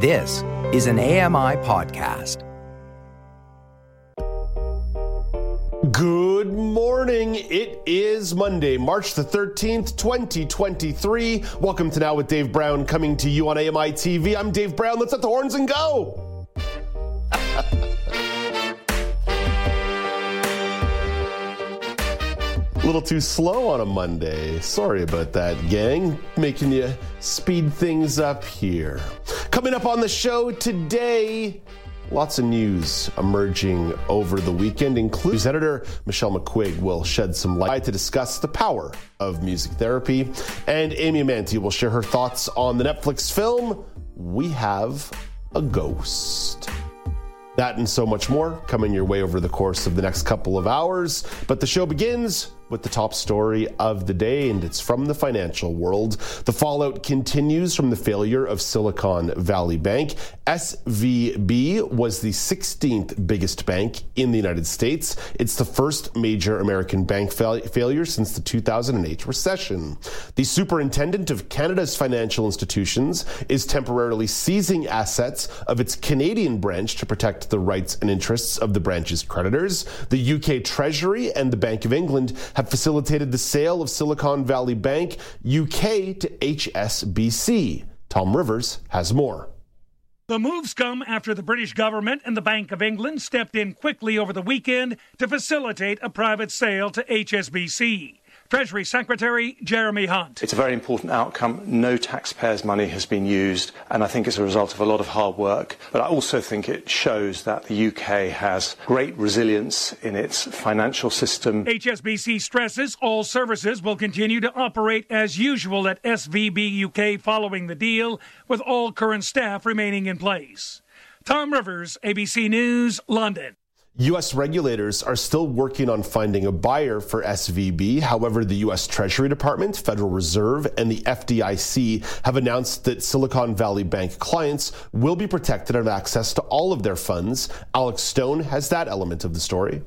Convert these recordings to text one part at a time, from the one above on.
This is an AMI podcast. Good morning. It is Monday, March the 13th, 2023. Welcome to Now with Dave Brown, coming to you on AMI TV. I'm Dave Brown. Let's hit the horns and go. A little too slow on a Monday. Sorry about that, gang. Making you speed things up here. Coming up on the show today, lots of news emerging over the weekend, including news editor Michelle McQuigg will shed some light to discuss the power of music therapy, and Amy Amanti will share her thoughts on the Netflix film, We Have a Ghost. That and so much more coming your way over the course of the next couple of hours, but the show begins with the top story of the day, and it's from the financial world. The fallout continues from the failure of Silicon Valley Bank. SVB was the 16th biggest bank in the United States. It's the first major American bank failure since the 2008 recession. The superintendent of Canada's financial institutions is temporarily seizing assets of its Canadian branch to protect the rights and interests of the branch's creditors. The UK Treasury and the Bank of England have facilitated the sale of Silicon Valley Bank UK to HSBC. Tom Rivers has more. The moves come after the British government and the Bank of England stepped in quickly over the weekend to facilitate a private sale to HSBC. Treasury Secretary Jeremy Hunt. It's a very important outcome. No taxpayers' money has been used, and I think it's a result of a lot of hard work. But I also think it shows that the UK has great resilience in its financial system. HSBC stresses all services will continue to operate as usual at SVB UK following the deal, with all current staff remaining in place. Tom Rivers, ABC News, London. U.S. regulators are still working on finding a buyer for SVB. However, the U.S. Treasury Department, Federal Reserve, and the FDIC have announced that Silicon Valley Bank clients will be protected and have access to all of their funds. Alex Stone has that element of the story.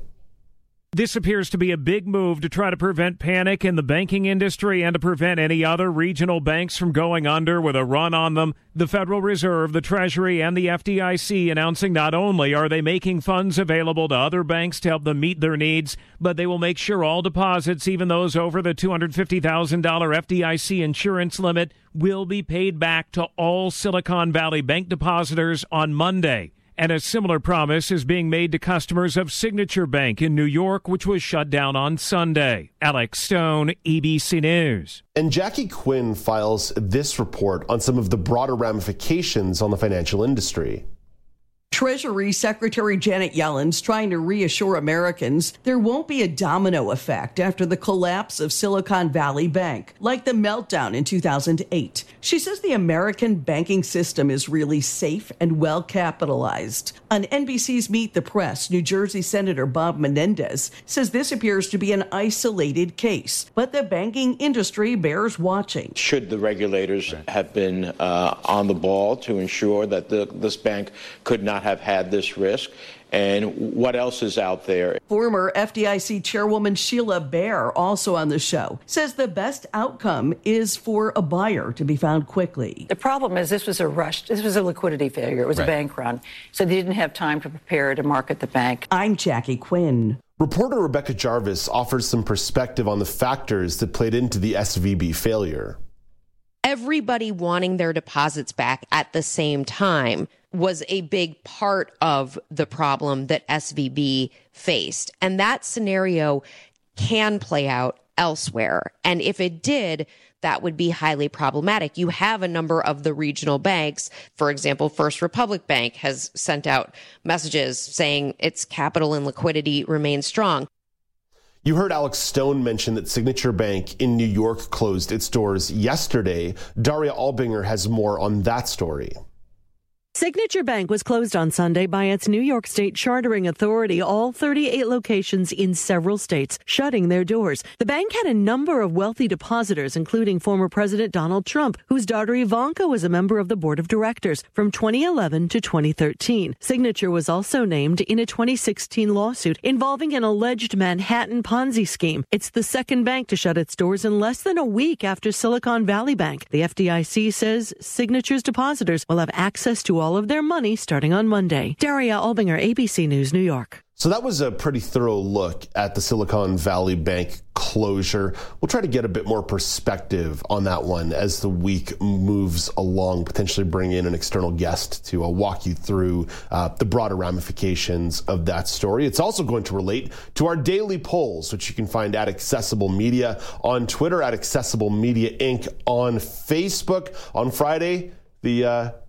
This appears to be a big move to try to prevent panic in the banking industry and to prevent any other regional banks from going under with a run on them. The Federal Reserve, the Treasury, and the FDIC announcing not only are they making funds available to other banks to help them meet their needs, but they will make sure all deposits, even those over the $250,000 FDIC insurance limit, will be paid back to all Silicon Valley Bank depositors on Monday. And a similar promise is being made to customers of Signature Bank in New York, which was shut down on Sunday. Alex Stone, ABC News. And Jackie Quinn files this report on some of the broader ramifications on the financial industry. Treasury Secretary Janet Yellen's trying to reassure Americans there won't be a domino effect after the collapse of Silicon Valley Bank, like the meltdown in 2008. She says the American banking system is really safe and well capitalized. On NBC's Meet the Press, New Jersey Senator Bob Menendez says this appears to be an isolated case, but the banking industry bears watching. Should the regulators have been on the ball to ensure that this bank could not have had this risk? And what else is out there? Former FDIC Chairwoman Sheila Bair, also on the show, says the best outcome is for a buyer to be found quickly. The problem is this was a rush. This was a liquidity failure. It was a bank run. So they didn't have time to prepare to market the bank. I'm Jackie Quinn. Reporter Rebecca Jarvis offers some perspective on the factors that played into the SVB failure. Everybody wanting their deposits back at the same time was a big part of the problem that SVB faced. And that scenario can play out elsewhere. And if it did, that would be highly problematic. You have a number of the regional banks. For example, First Republic Bank has sent out messages saying its capital and liquidity remain strong. You heard Alex Stone mention that Signature Bank in New York closed its doors yesterday. Daria Albinger has more on that story. Signature Bank was closed on Sunday by its New York State chartering authority, all 38 locations in several states, shutting their doors. The bank had a number of wealthy depositors, including former President Donald Trump, whose daughter Ivanka was a member of the board of directors from 2011 to 2013. Signature was also named in a 2016 lawsuit involving an alleged Manhattan Ponzi scheme. It's the second bank to shut its doors in less than a week after Silicon Valley Bank. The FDIC says Signature's depositors will have access to all of their money starting on Monday. Daria Albinger, ABC News, New York. So that was a pretty thorough look at the Silicon Valley Bank closure. We'll try to get a bit more perspective on that one as the week moves along, potentially bring in an external guest to walk you through the broader ramifications of that story. It's also going to relate to our daily polls, which you can find at Accessible Media on Twitter, at Accessible Media Inc. on Facebook. On Friday, the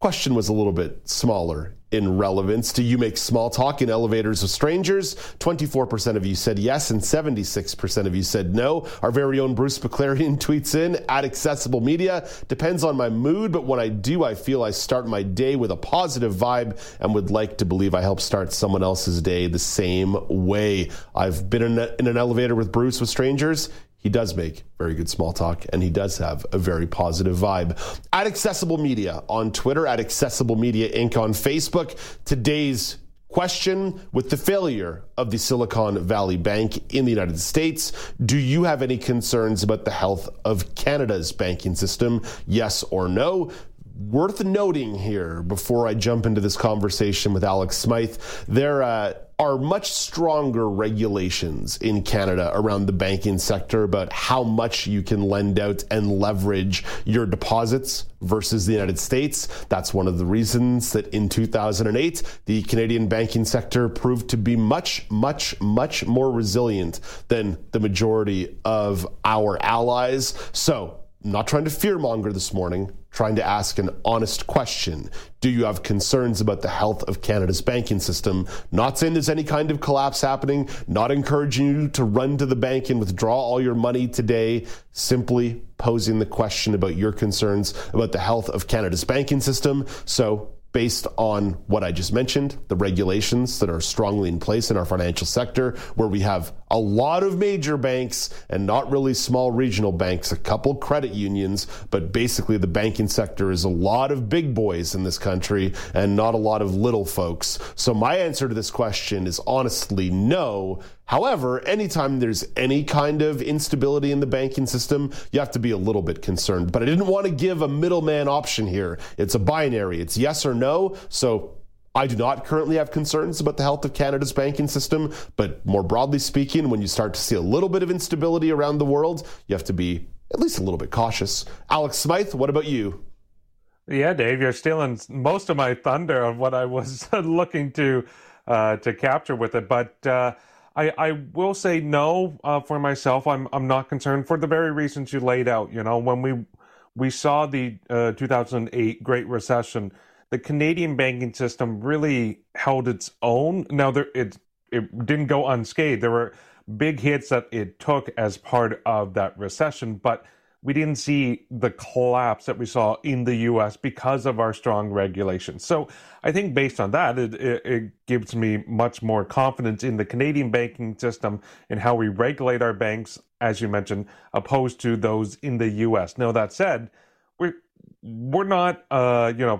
question was a little bit smaller in relevance. Do you make small talk in elevators with strangers? 24% of you said yes, and 76% of you said no. Our very own Bruce McClarion tweets in at Accessible Media. Depends on my mood, but when I do, I feel I start my day with a positive vibe and would like to believe I help start someone else's day the same way. I've been in an elevator with Bruce with strangers. He does make very good small talk, and he does have a very positive vibe. At Accessible Media on Twitter, at Accessible Media Inc. on Facebook. Today's question: with the failure of the Silicon Valley Bank in the United States, do you have any concerns about the health of Canada's banking system? Yes or no? Worth noting here, before I jump into this conversation with Alex Smythe, there are much stronger regulations in Canada around the banking sector about how much you can lend out and leverage your deposits versus the United States. That's one of the reasons that in 2008, the Canadian banking sector proved to be much, much, much more resilient than the majority of our allies. So, I'm not trying to fearmonger this morning, trying to ask an honest question. Do you have concerns about the health of Canada's banking system? Not saying there's any kind of collapse happening, not encouraging you to run to the bank and withdraw all your money today, simply posing the question about your concerns about the health of Canada's banking system. So, based on what I just mentioned, the regulations that are strongly in place in our financial sector, where we have a lot of major banks and not really small regional banks, a couple credit unions, but basically the banking sector is a lot of big boys in this country and not a lot of little folks. So my answer to this question is honestly no. However, anytime there's any kind of instability in the banking system, you have to be a little bit concerned. But I didn't want to give a middleman option here. It's a binary. It's yes or no. So I do not currently have concerns about the health of Canada's banking system. But more broadly speaking, when you start to see a little bit of instability around the world, you have to be at least a little bit cautious. Alex Smythe, what about you? Yeah, Dave, you're stealing most of my thunder of what I was looking to capture with it. But I will say no for myself. I'm not concerned for the very reasons you laid out. You know, when we saw the 2008 Great Recession, the Canadian banking system really held its own. Now, it didn't go unscathed. There were big hits that it took as part of that recession, but we didn't see the collapse that we saw in the U.S. because of our strong regulations. So I think based on that, it gives me much more confidence in the Canadian banking system and how we regulate our banks, as you mentioned, opposed to those in the U.S. Now, that said, we're not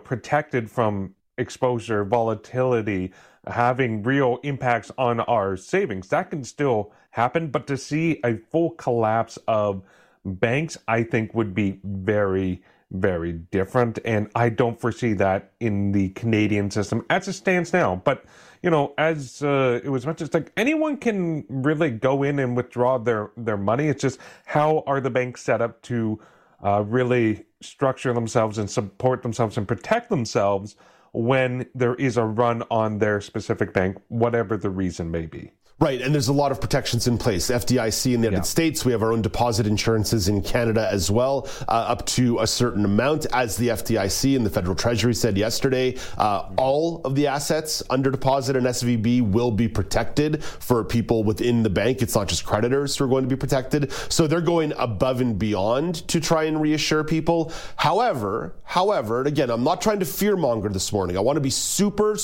protected from exposure, volatility, having real impacts on our savings. That can still happen, but to see a full collapse of banks, I think, would be very, very different. And I don't foresee that in the Canadian system as it stands now. But, you know, as it was mentioned, it's like anyone can really go in and withdraw their money. It's just how are the banks set up to really structure themselves and support themselves and protect themselves when there is a run on their specific bank, whatever the reason may be. Right, and there's a lot of protections in place. FDIC in the United States, we have our own deposit insurances in Canada as well, up to a certain amount. As the FDIC and the Federal Treasury said yesterday, all of the assets under deposit and SVB will be protected for people within the bank. It's not just creditors who are going to be protected. So they're going above and beyond to try and reassure people. However, and again, I'm not trying to fearmonger this morning. I want to be super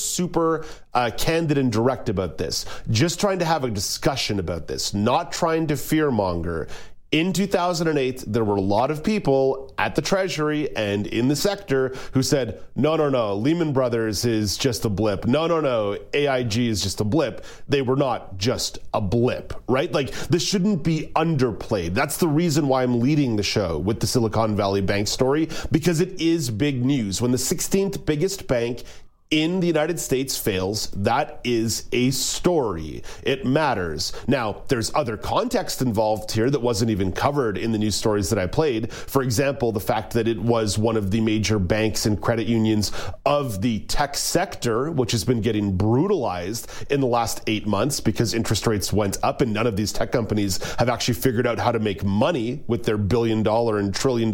candid and direct about this. Just trying to have a discussion about this, not trying to fearmonger. In 2008, there were a lot of people at the Treasury and in the sector who said, no, Lehman Brothers is just a blip. No, AIG is just a blip. They were not just a blip, right? Like, this shouldn't be underplayed. That's the reason why I'm leading the show with the Silicon Valley Bank story, because it is big news. When the 16th biggest bank in the United States fails, that is a story. It matters. Now, there's other context involved here that wasn't even covered in the news stories that I played. For example, the fact that it was one of the major banks and credit unions of the tech sector, which has been getting brutalized in the last 8 months because interest rates went up and none of these tech companies have actually figured out how to make money with their $1 billion and $1 trillion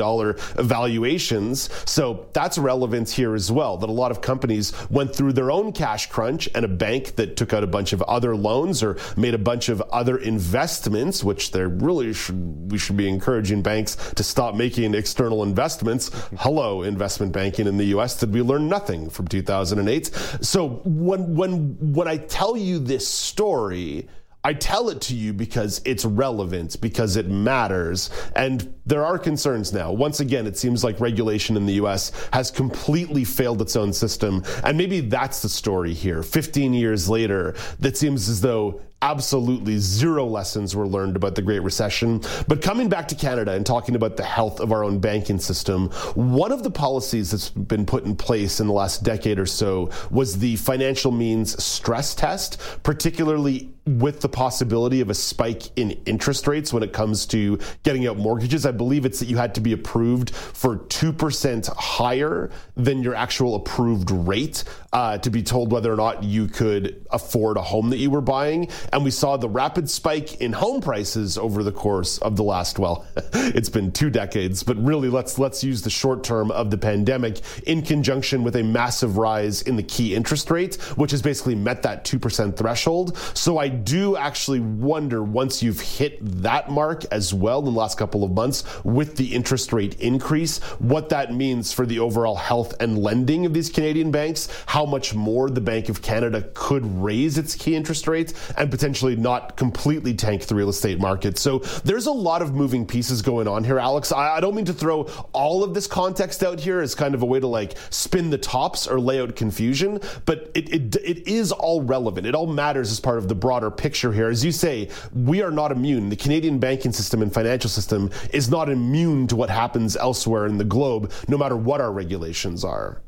valuations. So that's relevant here as well, that a lot of companies went through their own cash crunch, and a bank that took out a bunch of other loans or made a bunch of other investments, which they really should be encouraging banks to stop making external investments. Hello, investment banking in the U.S. Did we learn nothing from 2008? So when I tell you this story, I tell it to you because it's relevant, because it matters. And there are concerns now. Once again, it seems like regulation in the US has completely failed its own system. And maybe that's the story here. 15 years later, that seems as though absolutely zero lessons were learned about the Great Recession. But coming back to Canada and talking about the health of our own banking system, one of the policies that's been put in place in the last decade or so was the financial means stress test, particularly with the possibility of a spike in interest rates when it comes to getting out mortgages. I believe it's that you had to be approved for 2% higher than your actual approved rate to be told whether or not you could afford a home that you were buying. And we saw the rapid spike in home prices over the course of the last, well, it's been 2 decades, but really let's use the short term of the pandemic in conjunction with a massive rise in the key interest rate, which has basically met that 2% threshold. So I do actually wonder, once you've hit that mark as well in the last couple of months with the interest rate increase, what that means for the overall health and lending of these Canadian banks, how much more the Bank of Canada could raise its key interest rate and potentially not completely tank the real estate market. So there's a lot of moving pieces going on here, Alex. I don't mean to throw all of this context out here as kind of a way to like spin the tops or lay out confusion, but it is all relevant. It all matters as part of the broader picture here. As you say, we are not immune. The Canadian banking system and financial system is not immune to what happens elsewhere in the globe, no matter what our regulations are.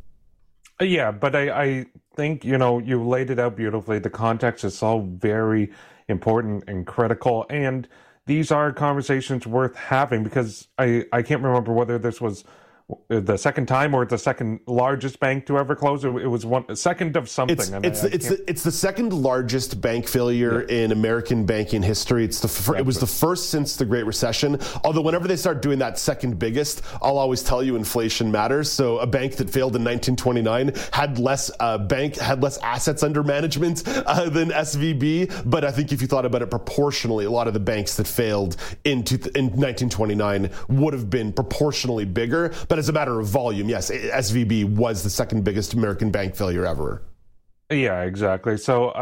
Yeah, but I think, you laid it out beautifully. The context is all very important and critical. And these are conversations worth having, because I can't remember whether this was the second time or the second largest bank to ever close. It was one second of something. It's the second largest bank failure in American banking history. It was the first since the Great Recession. Although whenever they start doing that second biggest, I'll always tell you inflation matters. So a bank that failed in 1929 had less assets under management than SVB. But I think if you thought about it proportionally, a lot of the banks that failed in 1929 would have been proportionally bigger. But as a matter of volume, yes, SVB was the second biggest American bank failure ever. Yeah, exactly. So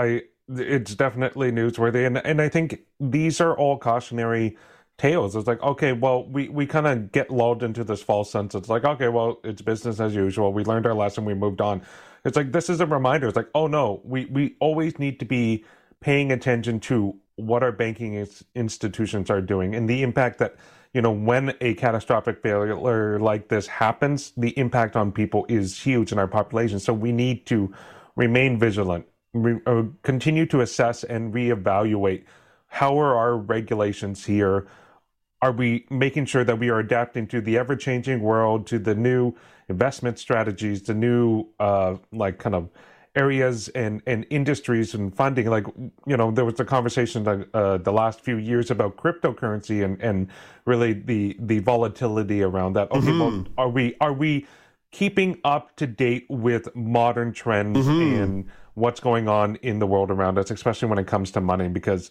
it's definitely newsworthy. And I think these are all cautionary tales. It's like, okay, well, we kind of get lulled into this false sense. It's like, okay, well, it's business as usual. We learned our lesson. We moved on. It's like, this is a reminder. It's like, oh, no, we always need to be paying attention to what our banking institutions are doing and the impact that, when a catastrophic failure like this happens, the impact on people is huge in our population. So we need to remain vigilant, continue to assess and reevaluate how are our regulations here. Are we making sure that we are adapting to the ever-changing world, to the new investment strategies, the new like kind of areas and industries and funding. Like, you know, there was a conversation the last few years about cryptocurrency and really the volatility around that. Okay, well, are we keeping up to date with modern trends in what's going on in the world around us, especially when it comes to money, because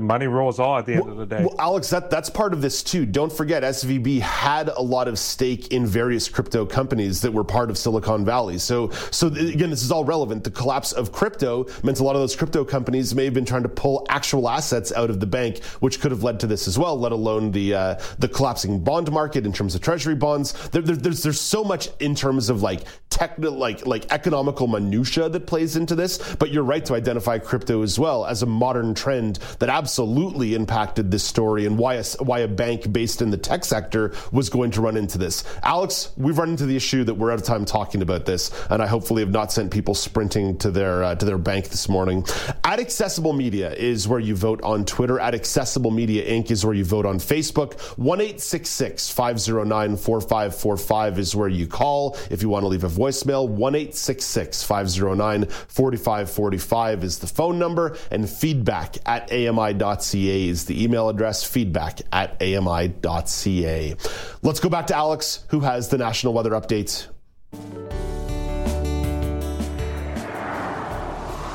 money rules all at the end of the day. Well, Alex, that's part of this too. Don't forget, SVB had a lot of stake in various crypto companies that were part of Silicon Valley. So again, this is all relevant. The collapse of crypto meant a lot of those crypto companies may have been trying to pull actual assets out of the bank, which could have led to this as well. Let alone the collapsing bond market in terms of treasury bonds. There's so much in terms of like technical, like economical minutia that plays into this. But you're right to identify crypto as well as a modern trend that absolutely impacted this story and why a bank based in the tech sector was going to run into this. Alex, we've run into the issue that we're out of time talking about this, and I hopefully have not sent people sprinting to their bank this morning. At Accessible Media is where you vote on Twitter. At Accessible Media Inc. is where you vote on Facebook. 1-866-509-4545 is where you call. If you want to leave a voicemail, 1-866-509-4545 is the phone number, and feedback at ami.ca is the email address, feedback at ami.ca. Let's go back to Alex, who has the national weather updates.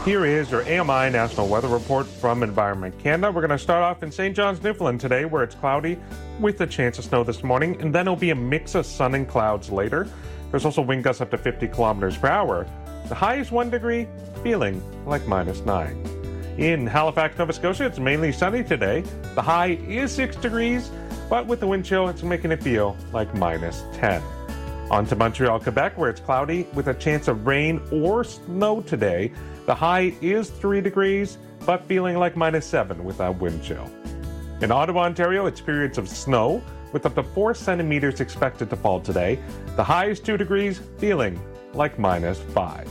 Here is your AMI National Weather Report from Environment Canada. We're going to start off in St. John's, Newfoundland today, where it's cloudy with a chance of snow this morning, and then it'll be a mix of sun and clouds later. There's also wind gusts up to 50 kilometers per hour. The high is 1 degree, feeling like -9. In Halifax, Nova Scotia, it's mainly sunny today. The high is 6 degrees, but with the wind chill, it's making it feel like -10. On to Montreal, Quebec, where it's cloudy with a chance of rain or snow today. The high is 3 degrees, but feeling like -7 with that wind chill. In Ottawa, Ontario, it's periods of snow with up to 4 centimeters expected to fall today. The high is 2 degrees, feeling like -5.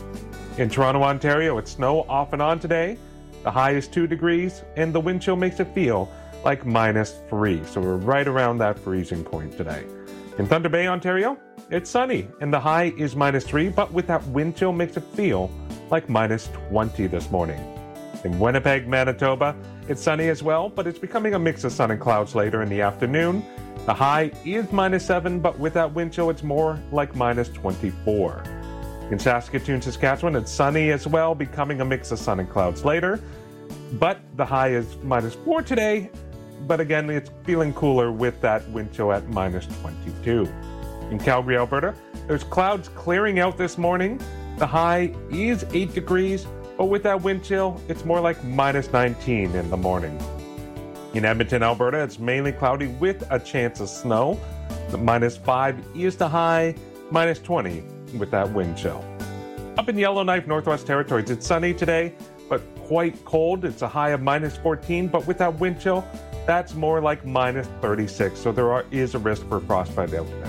In Toronto, Ontario, it's snow off and on today. The high is 2 degrees, and the wind chill makes it feel like -3. So we're right around that freezing point today. In Thunder Bay, Ontario, it's sunny, and the high is -3, but with that wind chill makes it feel like -20 this morning. In Winnipeg, Manitoba, it's sunny as well, but it's becoming a mix of sun and clouds later in the afternoon. The high is -7, but with that wind chill, it's more like -24. In Saskatoon, Saskatchewan, it's sunny as well, becoming a mix of sun and clouds later. But the high is -4 today. But again, it's feeling cooler with that wind chill at -22. In Calgary, Alberta, there's clouds clearing out this morning. The high is 8 degrees, but with that wind chill, it's more like -19 in the morning. In Edmonton, Alberta, it's mainly cloudy with a chance of snow. The -5 is the high, -20. With that wind chill. Up in Yellowknife, Northwest Territories, it's sunny today, but quite cold. It's a high of -14, but with that wind chill, that's more like -36. So there is a risk for frostbite out there.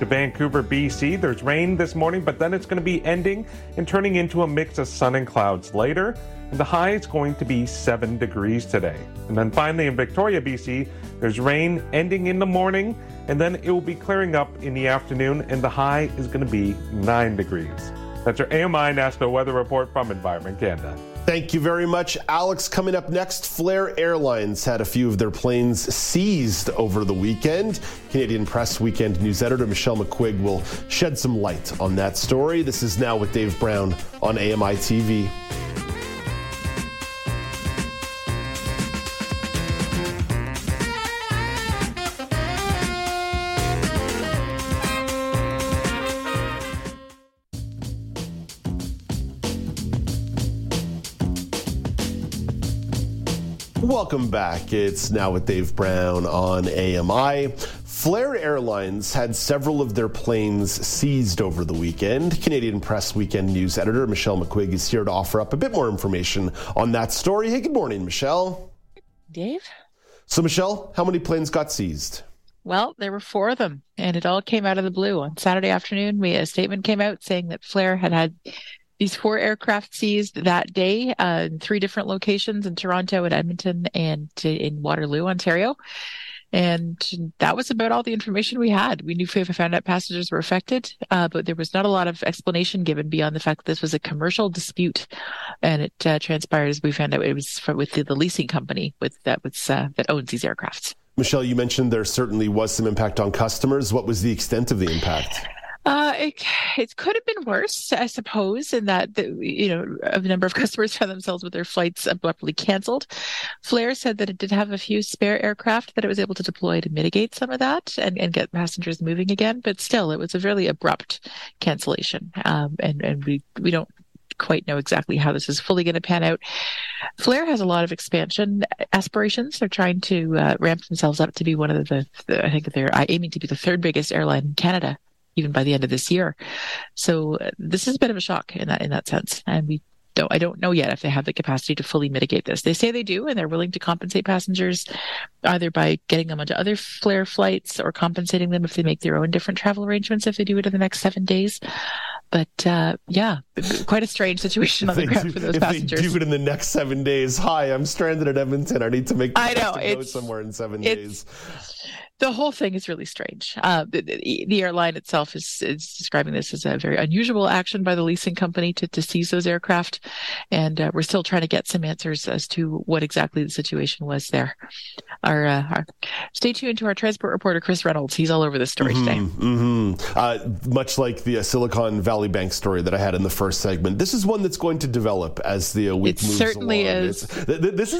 To Vancouver, BC, there's rain this morning, but then it's going to be ending and turning into a mix of sun and clouds later. And the high is going to be 7 degrees today. And then finally in Victoria, BC, there's rain ending in the morning, and then it will be clearing up in the afternoon, and the high is going to be 9 degrees. That's your AMI National Weather Report from Environment Canada. Thank you very much, Alex. Coming up next, Flair Airlines had a few of their planes seized over the weekend. Canadian Press Weekend News Editor Michelle McQuigg will shed some light on that story. This is Now with Dave Brown on AMI TV. Welcome back. It's Now with Dave Brown on AMI. Flair Airlines had several of their planes seized over the weekend. Canadian Press Weekend News Editor Michelle McQuigg is here to offer up a bit more information on that story. Hey, good morning, Michelle. Dave? So, Michelle, how many planes got seized? Well, there were 4 of them, and it all came out of the blue. On Saturday afternoon, a statement came out saying that Flair had these 4 aircraft seized that day in 3 different locations in Toronto and Edmonton and in Waterloo, Ontario. And that was about all the information we had. We knew we found out passengers were affected, but there was not a lot of explanation given beyond the fact that this was a commercial dispute. And it transpired, as we found out, it was with the leasing company that owns these aircrafts. Michelle, you mentioned there certainly was some impact on customers. What was the extent of the impact? It could have been worse, I suppose, in that a number of customers found themselves with their flights abruptly canceled. Flair said that it did have a few spare aircraft that it was able to deploy to mitigate some of that and get passengers moving again. But still, it was a really abrupt cancellation, and we don't quite know exactly how this is fully going to pan out. Flair has a lot of expansion aspirations. They're trying to ramp themselves up to be one of I think they're aiming to be the third biggest airline in Canada, even by the end of this year. So this is a bit of a shock in that sense. And I don't know yet if they have the capacity to fully mitigate this. They say they do, and they're willing to compensate passengers either by getting them onto other Flair flights or compensating them if they make their own different travel arrangements if they do it in the next 7 days. But quite a strange situation on the ground for those passengers. If they do it in the next 7 days, hi, I'm stranded at Edmonton. I need to make the best to go somewhere in 7 days. The whole thing is really strange. The airline itself is describing this as a very unusual action by the leasing company to seize those aircraft. And we're still trying to get some answers as to what exactly the situation was there. Stay tuned to our transport reporter, Chris Reynolds. He's all over this story today. Mm-hmm. Much like the Silicon Valley Bank story that I had in the first segment, this is one that's going to develop as the week moves along. It certainly is. This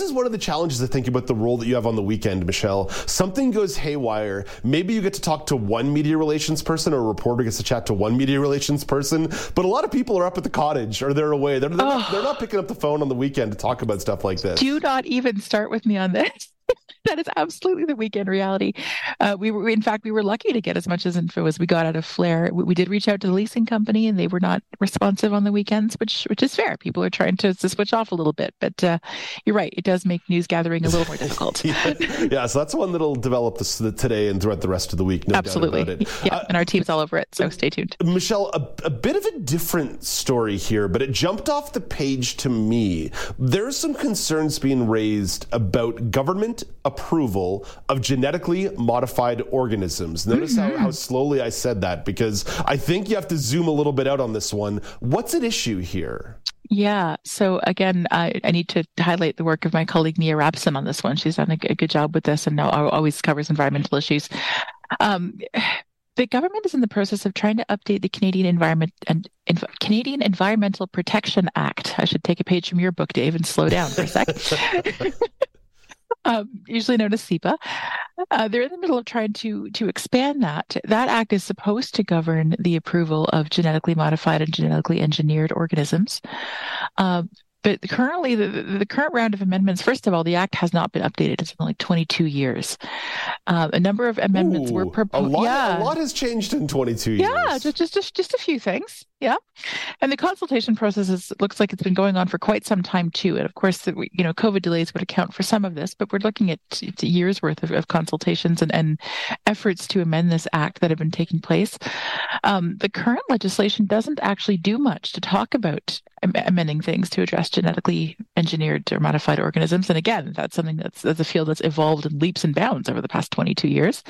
is one of the challenges, I think, about the role that you have on the weekend, Michelle. Something goes haywire. Maybe you get to talk to one media relations person, or a reporter gets to chat to one media relations person, but a lot of people are up at the cottage or they're away. They're not picking up the phone on the weekend to talk about stuff like this. Do not even start with me on this. That is absolutely the weekend reality. We were lucky to get as much as info as we got out of Flair. We did reach out to the leasing company, and they were not responsive on the weekends, which is fair. People are trying to switch off a little bit, but you're right. It does make news gathering a little more difficult. Yeah, so that's one that'll develop today and throughout the rest of the week. No absolutely. Doubt about it. Yeah, and our team's all over it, so stay tuned. Michelle, a bit of a different story here, but it jumped off the page to me. There's some concerns being raised about government approval of genetically modified organisms. Notice how slowly I said that, because I think you have to zoom a little bit out on this one. What's at issue here? Yeah. So again, I need to highlight the work of my colleague, Nia Rapson, on this one. She's done a good job with this and now always covers environmental issues. The government is in the process of trying to update the Canadian Environmental Protection Act. I should take a page from your book, Dave, and slow down for a sec. Usually known as SEPA. They're in the middle of trying to expand that. That act is supposed to govern the approval of genetically modified and genetically engineered organisms. But currently, the current round of amendments, first of all, the act has not been updated. It's been like 22 years. A number of amendments were proposed. A lot has changed in 22 years. Yeah, just a few things. Yeah. And the consultation process looks like it's been going on for quite some time, too. And of course, COVID delays would account for some of this, but we're looking at years worth of consultations and efforts to amend this act that have been taking place. The current legislation doesn't actually do much to talk about amending things to address genetically engineered or modified organisms. And again, that's something that's a field that's evolved in leaps and bounds over the past 22 years.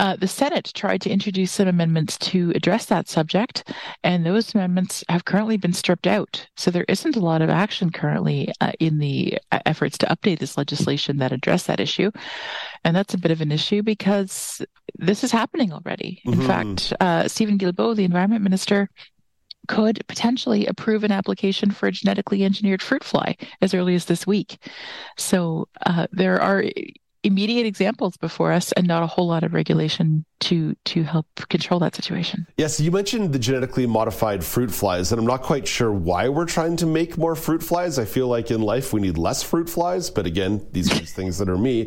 The Senate tried to introduce some amendments to address that subject, and those amendments have currently been stripped out. So there isn't a lot of action currently in the efforts to update this legislation that address that issue. And that's a bit of an issue because this is happening already. In fact, Stephen Guilbeault, the environment minister, could potentially approve an application for a genetically engineered fruit fly as early as this week. So there are immediate examples before us and not a whole lot of regulation to help control that situation. Yes, you mentioned the genetically modified fruit flies, and I'm not quite sure why we're trying to make more fruit flies. I feel like in life we need less fruit flies, but again, these are just things that are me.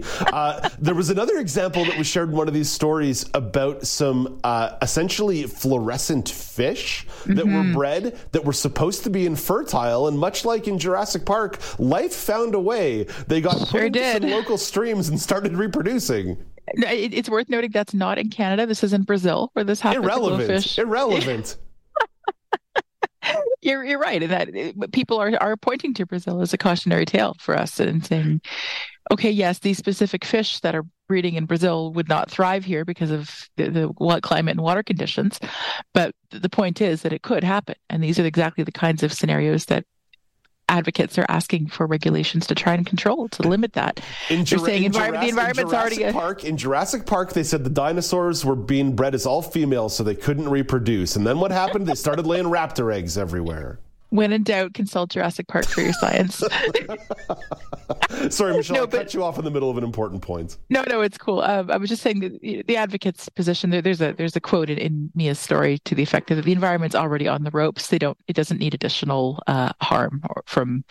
There was another example that was shared in one of these stories about some essentially fluorescent fish that were bred that were supposed to be infertile, and much like in Jurassic Park, life found a way. They got put into some local streams and started reproducing. It's worth noting that's not in Canada. This is in Brazil where this happens. Irrelevant. You're right in that people are pointing to Brazil as a cautionary tale for us and saying okay, yes, these specific fish that are breeding in Brazil would not thrive here because of the climate and water conditions. But the point is that it could happen. And these are exactly the kinds of scenarios that advocates are asking for regulations to try and control, to limit that. In Jurassic Park, they said the dinosaurs were being bred as all females so they couldn't reproduce. And then what happened? They started laying raptor eggs everywhere. When in doubt, consult Jurassic Park for your science. Sorry, Michelle, I cut you off in the middle of an important point. No, it's cool. I was just saying that the advocate's position, there's a quote in Mia's story to the effect that the environment's already on the ropes. It doesn't need additional harm from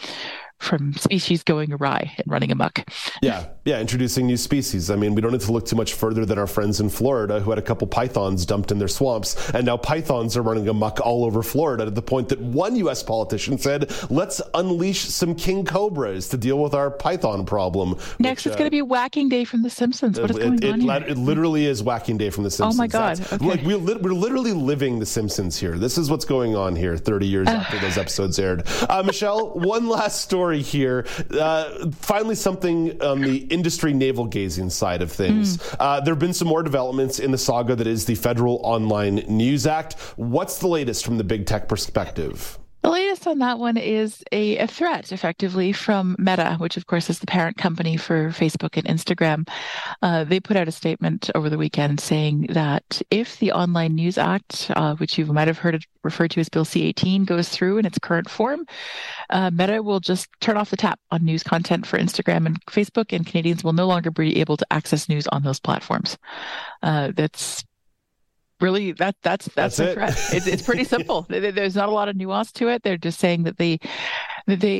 species going awry and running amok. Yeah, introducing new species. I mean, we don't have to look too much further than our friends in Florida who had a couple pythons dumped in their swamps, and now pythons are running amok all over Florida to the point that one U.S. politician said, let's unleash some king cobras to deal with our python problem. Next, it's going to be Whacking Day from The Simpsons. What is going on here? It literally is Whacking Day from The Simpsons. Oh, my God. Okay. Like, we're literally living The Simpsons here. This is what's going on here 30 years after those episodes aired. Michelle, one last story here. Finally, something on the industry navel-gazing side of things. There have been some more developments in the saga that is the Federal Online News Act. What's the latest from the big tech perspective? The latest on that one is a threat, effectively, from Meta, which, of course, is the parent company for Facebook and Instagram. They put out a statement over the weekend saying that if the Online News Act, which you might have heard it referred to as Bill C-18, goes through in its current form, Meta will just turn off the tap on news content for Instagram and Facebook, and Canadians will no longer be able to access news on those platforms. That's a threat. It's pretty simple. There's not a lot of nuance to it. They're just saying that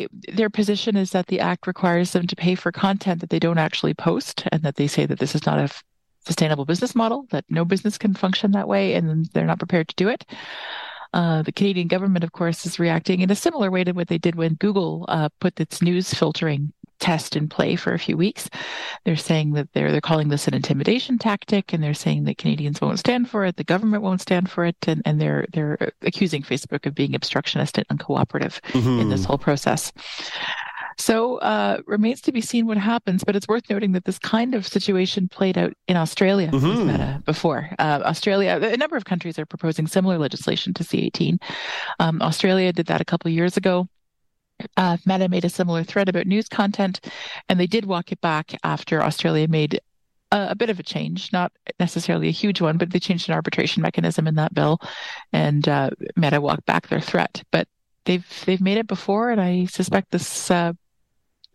their position is that the act requires them to pay for content that they don't actually post, and that they say that this is not a sustainable business model, that no business can function that way, and they're not prepared to do it. The Canadian government, of course, is reacting in a similar way to what they did when Google put its news filtering test in play for a few weeks. They're saying that they're calling this an intimidation tactic, and they're saying that Canadians won't stand for it, the government won't stand for it, and they're accusing Facebook of being obstructionist and uncooperative in this whole process. So remains to be seen what happens, but it's worth noting that this kind of situation played out in Australia with Meta before. Australia, a number of countries are proposing similar legislation to C-18. Australia did that a couple of years ago. Meta made a similar thread about news content, and they did walk it back after Australia made a bit of a change, not necessarily a huge one, but they changed an arbitration mechanism in that bill, and Meta walked back their threat. But they've made it before, and I suspect this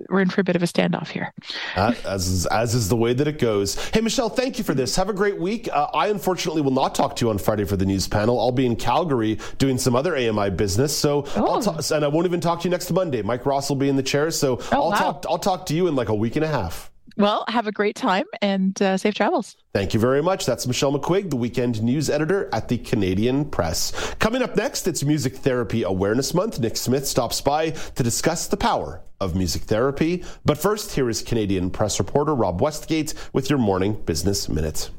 we're in for a bit of a standoff here. As is the way that it goes. Hey, Michelle, thank you for this. Have a great week. I, unfortunately, will not talk to you on Friday for the news panel. I'll be in Calgary doing some other AMI business. And I won't even talk to you next Monday. Mike Ross will be in the chair. I'll talk to you in like a week and a half. Well, have a great time and safe travels. Thank you very much. That's Michelle McQuigg, the weekend news editor at the Canadian Press. Coming up next, it's Music Therapy Awareness Month. Nick Smith stops by to discuss the power of music therapy. But first, here is Canadian Press reporter Rob Westgate with your morning business minute.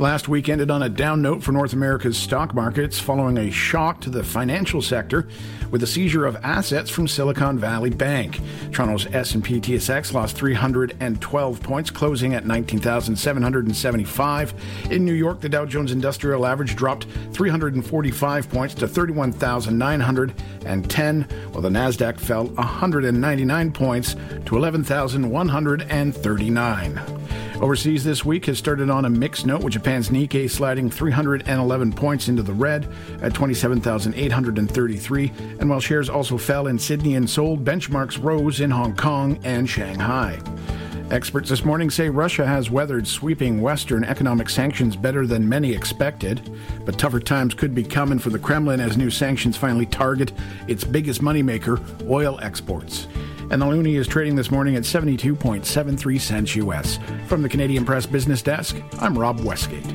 Last week ended on a down note for North America's stock markets following a shock to the financial sector with the seizure of assets from Silicon Valley Bank. Toronto's S&P TSX lost 312 points, closing at 19,775. In New York, the Dow Jones Industrial Average dropped 345 points to 31,910, while the Nasdaq fell 199 points to 11,139. Overseas this week has started on a mixed note, with Japan's Nikkei sliding 311 points into the red at 27,833. And while shares also fell in Sydney and Seoul, benchmarks rose in Hong Kong and Shanghai. Experts this morning say Russia has weathered sweeping Western economic sanctions better than many expected, but tougher times could be coming for the Kremlin as new sanctions finally target its biggest moneymaker, oil exports. And the loonie is trading this morning at 72.73 cents U.S. From the Canadian Press Business Desk, I'm Rob Westgate.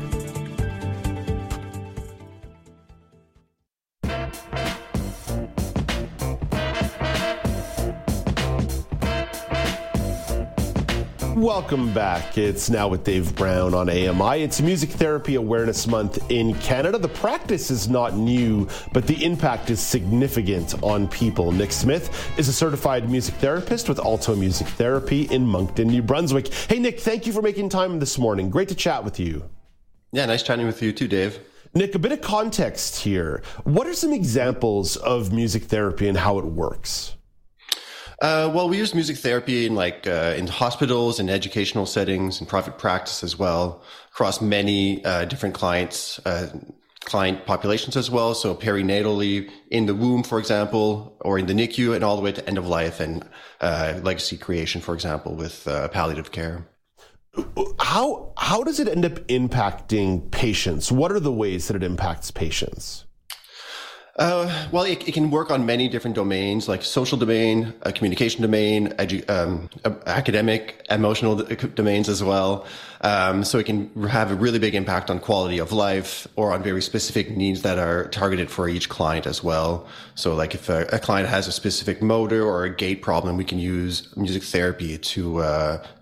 Welcome back. It's Now with Dave Brown on AMI. It's Music Therapy Awareness Month in Canada. The practice is not new, but the impact is significant on people. Nick Smith is a certified music therapist with Alto Music Therapy in Moncton, New Brunswick. Hey, Nick, thank you for making time this morning. Great to chat with you. Yeah, nice chatting with you too, Dave. Nick, a bit of context here. What are some examples of music therapy and how it works? Well, we use music therapy in hospitals and educational settings and private practice as well, across many different clients, client populations as well. So perinatally in the womb, for example, or in the NICU, and all the way to end of life and legacy creation, for example, with palliative care. How does it end up impacting patients? What are the ways that it impacts patients? Well, it can work on many different domains, like social domain, communication domain, academic, emotional domains as well. So it can have a really big impact on quality of life or on very specific needs that are targeted for each client as well. So like if a client has a specific motor or a gait problem, we can use music therapy to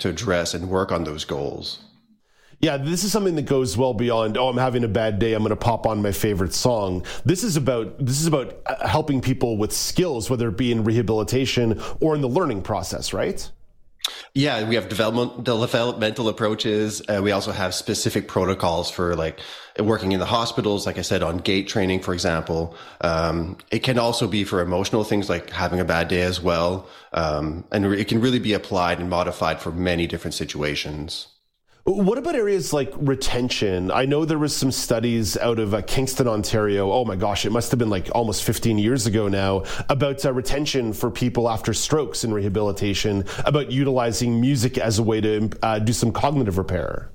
address and work on those goals. Yeah, this is something that goes well beyond, I'm having a bad day, I'm going to pop on my favorite song. This is about helping people with skills, whether it be in rehabilitation or in the learning process, right? Yeah, we have developmental approaches. We also have specific protocols for working in the hospitals, like I said, on gait training, for example. It can also be for emotional things like having a bad day as well. And it can really be applied and modified for many different situations. What about areas like retention? I know there was some studies out of Kingston, Ontario. Oh my gosh, it must have been almost 15 years ago now, about retention for people after strokes and rehabilitation, about utilizing music as a way to do some cognitive repair.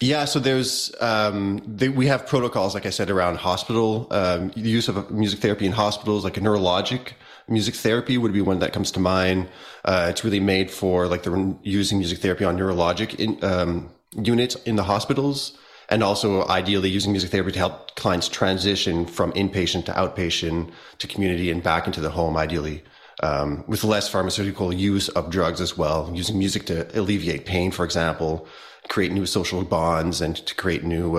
Yeah, so there's we have protocols, like I said, around hospital use of music therapy in hospitals, like a neurologic. Music therapy would be one that comes to mind. It's really made for they're using music therapy on neurologic units in the hospitals, and also ideally using music therapy to help clients transition from inpatient to outpatient to community and back into the home, ideally, with less pharmaceutical use of drugs as well, using music to alleviate pain, for example, create new social bonds and to create new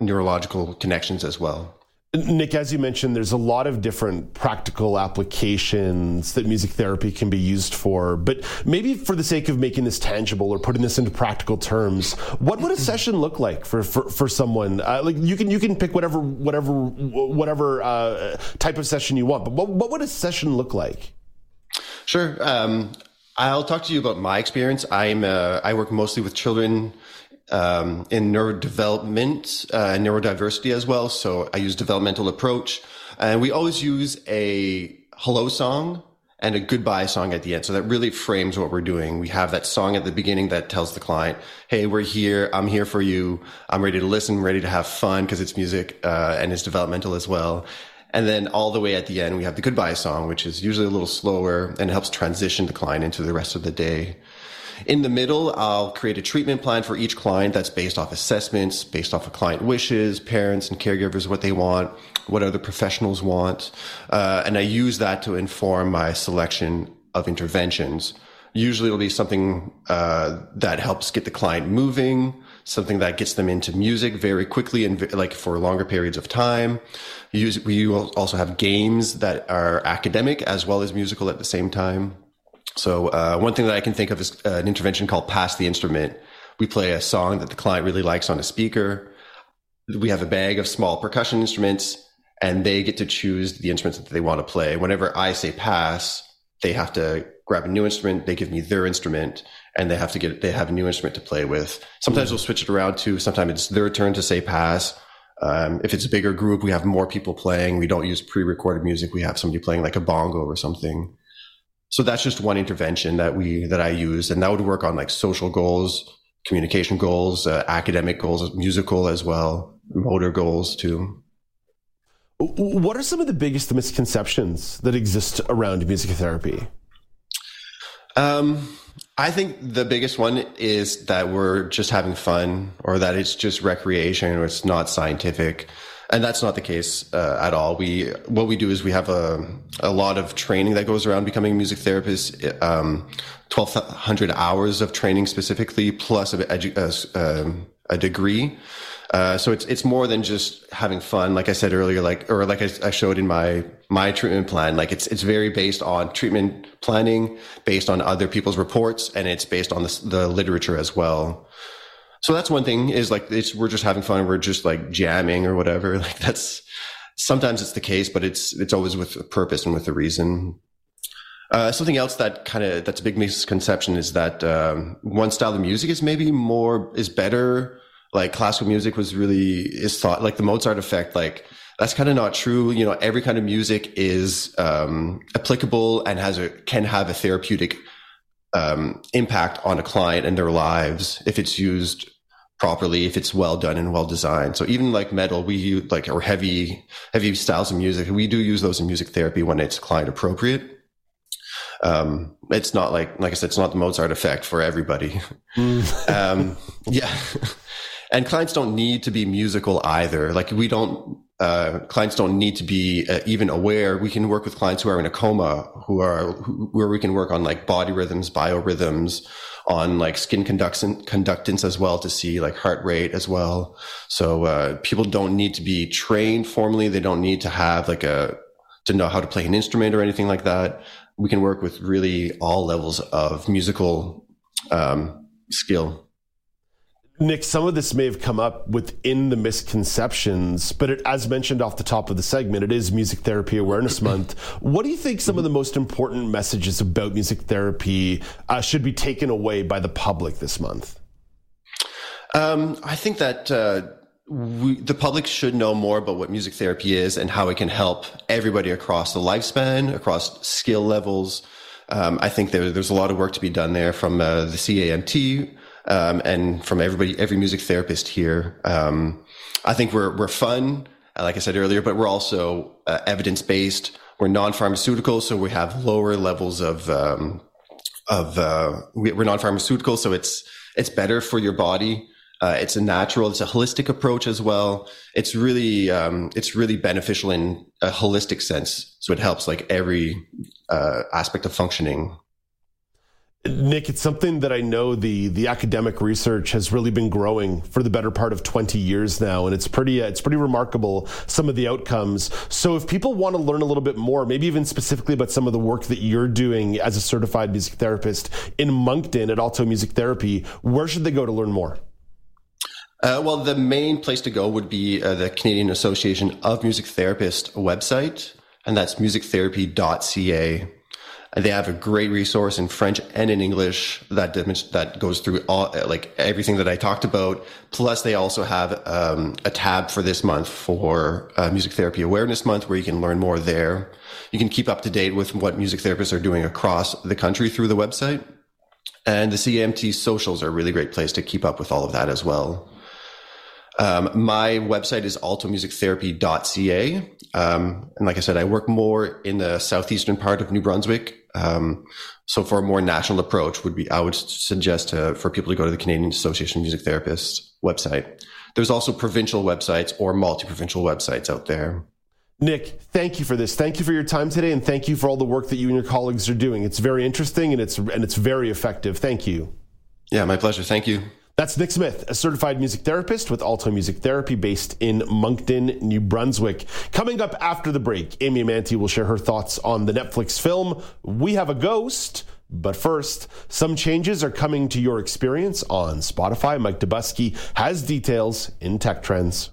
neurological connections as well. Nick, as you mentioned, there's a lot of different practical applications that music therapy can be used for, but maybe for the sake of making this tangible or putting this into practical terms, what would a session look like for someone? You can pick whatever type of session you want, but what would a session look like? Sure. I'll talk to you about my experience. I work mostly with children in neurodevelopment, neurodiversity as well. So I use developmental approach, and we always use a hello song and a goodbye song at the end. So that really frames what we're doing. We have that song at the beginning that tells the client, hey, we're here. I'm here for you. I'm ready to listen, ready to have fun, because it's music, and it's developmental as well. And then all the way at the end, we have the goodbye song, which is usually a little slower and helps transition the client into the rest of the day. In the middle, I'll create a treatment plan for each client that's based off assessments, based off of client wishes, parents and caregivers, what they want, what other professionals want. And I use that to inform my selection of interventions. Usually it'll be something that helps get the client moving, something that gets them into music very quickly and for longer periods of time. We also have games that are academic as well as musical at the same time. So one thing that I can think of is an intervention called Pass the Instrument. We play a song that the client really likes on a speaker. We have a bag of small percussion instruments, and they get to choose the instruments that they want to play. Whenever I say pass, they have to grab a new instrument. They give me their instrument, and they have a new instrument to play with. Sometimes we'll switch it around too. Sometimes it's their turn to say pass. If it's a bigger group, we have more people playing. We don't use pre-recorded music. We have somebody playing like a bongo or something. So that's just one intervention that I use, and that would work on social goals, communication goals, academic goals, musical as well, motor goals too. What are some of the biggest misconceptions that exist around music therapy? I think the biggest one is that we're just having fun, or that it's just recreation, or it's not scientific. And that's not the case at all. What we do is we have a lot of training that goes around becoming a music therapist, 1,200 hours of training specifically, plus a degree. So it's more than just having fun. Like I said earlier, I showed in my treatment plan, it's very based on treatment planning, based on other people's reports, and it's based on the literature as well. So that's one thing is we're just having fun. We're just jamming or whatever. That's sometimes it's the case, but it's always with a purpose and with a reason. Something else that's a big misconception is that, one style of music is maybe better. Like classical music is thought the Mozart effect, that's kind of not true. You know, every kind of music is applicable and can have a therapeutic impact on a client and their lives if it's used properly, if it's well done and well designed. So even metal, we use or heavy styles of music, we do use those in music therapy when it's client appropriate. It's not like I said, it's not the Mozart effect for everybody. Yeah. And clients don't need to be musical either. Clients don't need to be even aware. We can work with clients who are in a coma, where we can work on body rhythms, biorhythms, on skin conductance as well, to see heart rate as well. So, people don't need to be trained formally. They don't need to have to know how to play an instrument or anything like that. We can work with really all levels of musical, skill. Nick, some of this may have come up within the misconceptions, but as mentioned off the top of the segment, it is Music Therapy Awareness Month. What do you think some of the most important messages about music therapy should be taken away by the public this month? I think that the public should know more about what music therapy is and how it can help everybody across the lifespan, across skill levels. I think there's a lot of work to be done there from the CAMT. And from every music therapist here. I think we're fun, like I said earlier, but we're also evidence-based. We're non-pharmaceutical, so we have lower levels we're non-pharmaceutical, so it's better for your body. It's a natural, it's a holistic approach as well. It's really beneficial in a holistic sense. So it helps every aspect of functioning. Nick, it's something that I know the academic research has really been growing for the better part of 20 years now, and it's pretty remarkable, some of the outcomes. So if people want to learn a little bit more, maybe even specifically about some of the work that you're doing as a certified music therapist in Moncton at Alto Music Therapy, where should they go to learn more? Well, the main place to go would be the Canadian Association of Music Therapists website, and that's musictherapy.ca. They have a great resource in French and in English that goes through all everything that I talked about. Plus, they also have a tab for this month for Music Therapy Awareness Month, where you can learn more there. You can keep up to date with what music therapists are doing across the country through the website. And the CAMT socials are a really great place to keep up with all of that as well. My website is altomusictherapy.ca. And like I said, I work more in the southeastern part of New Brunswick. So for a more national approach I would suggest for people to go to the Canadian Association of Music Therapists website. There's also provincial websites or multi-provincial websites out there. Nick, thank you for this. Thank you for your time today. And thank you for all the work that you and your colleagues are doing. It's very interesting and it's very effective. Thank you. Yeah, my pleasure. Thank you. That's Nick Smith, a certified music therapist with Alto Music Therapy based in Moncton, New Brunswick. Coming up after the break, Amy Amanti will share her thoughts on the Netflix film, We Have a Ghost. But first, some changes are coming to your experience on Spotify. Mike Dubusky has details in Tech Trends.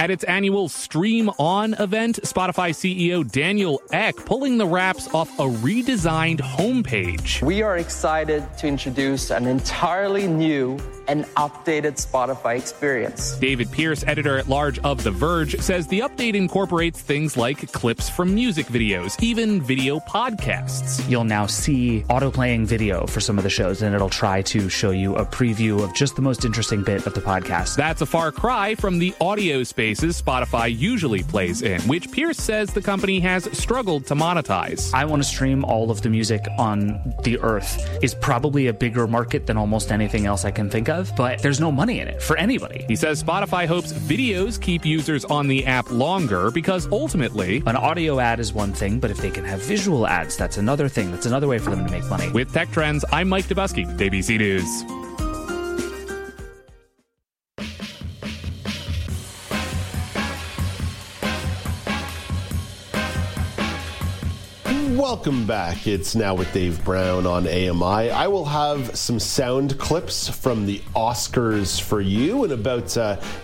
At its annual Stream On event, Spotify CEO Daniel Ek pulling the wraps off a redesigned homepage. We are excited to introduce an entirely new and updated Spotify experience. David Pierce, editor-at-large of The Verge, says the update incorporates things like clips from music videos, even video podcasts. You'll now see auto-playing video for some of the shows, and it'll try to show you a preview of just the most interesting bit of the podcast. That's a far cry from the audio space spaces Spotify usually plays in, which Pierce says the company has struggled to monetize. I want to stream all of the music on the earth is probably a bigger market than almost anything else I can think of, but there's no money in it for anybody. He says Spotify hopes videos keep users on the app longer because ultimately, an audio ad is one thing, but if they can have visual ads, that's another thing. That's another way for them to make money. With Tech Trends, I'm Mike Dubusky, ABC News. Welcome back. It's Now with Dave Brown on AMI. I will have some sound clips from the Oscars for you in about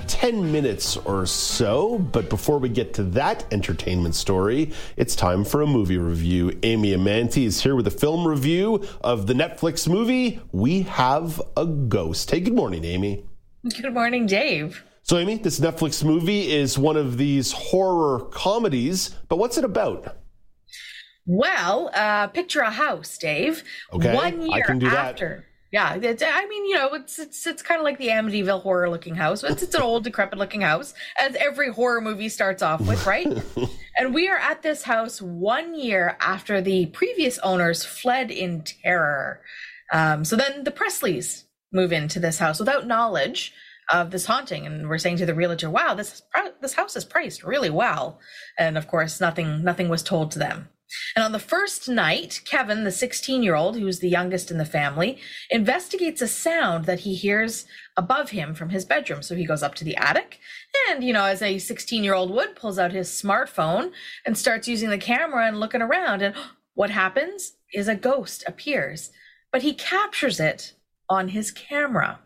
10 minutes or so. But before we get to that entertainment story, it's time for a movie review. Amy Amanti is here with a film review of the Netflix movie We Have a Ghost. Hey, good morning, Amy. Good morning, Dave. So, Amy, this Netflix movie is one of these horror comedies, but what's it about? Well, picture a house, Dave. Okay, 1 year I can do after. That. Yeah, I mean, you know, it's kind of like the Amityville horror-looking house. It's an old, decrepit-looking house, as every horror movie starts off with, right? And we are at this house 1 year after the previous owners fled in terror. So then the Presleys move into this house without knowledge of this haunting, and we're saying to the realtor, "Wow, this house is priced really well." And of course, nothing was told to them. And on the first night, Kevin, the 16-year-old, who's the youngest in the family, investigates a sound that he hears above him from his bedroom. So he goes up to the attic and, you know, as a 16-year-old would, pulls out his smartphone and starts using the camera and looking around. And what happens is a ghost appears, but he captures it on his camera.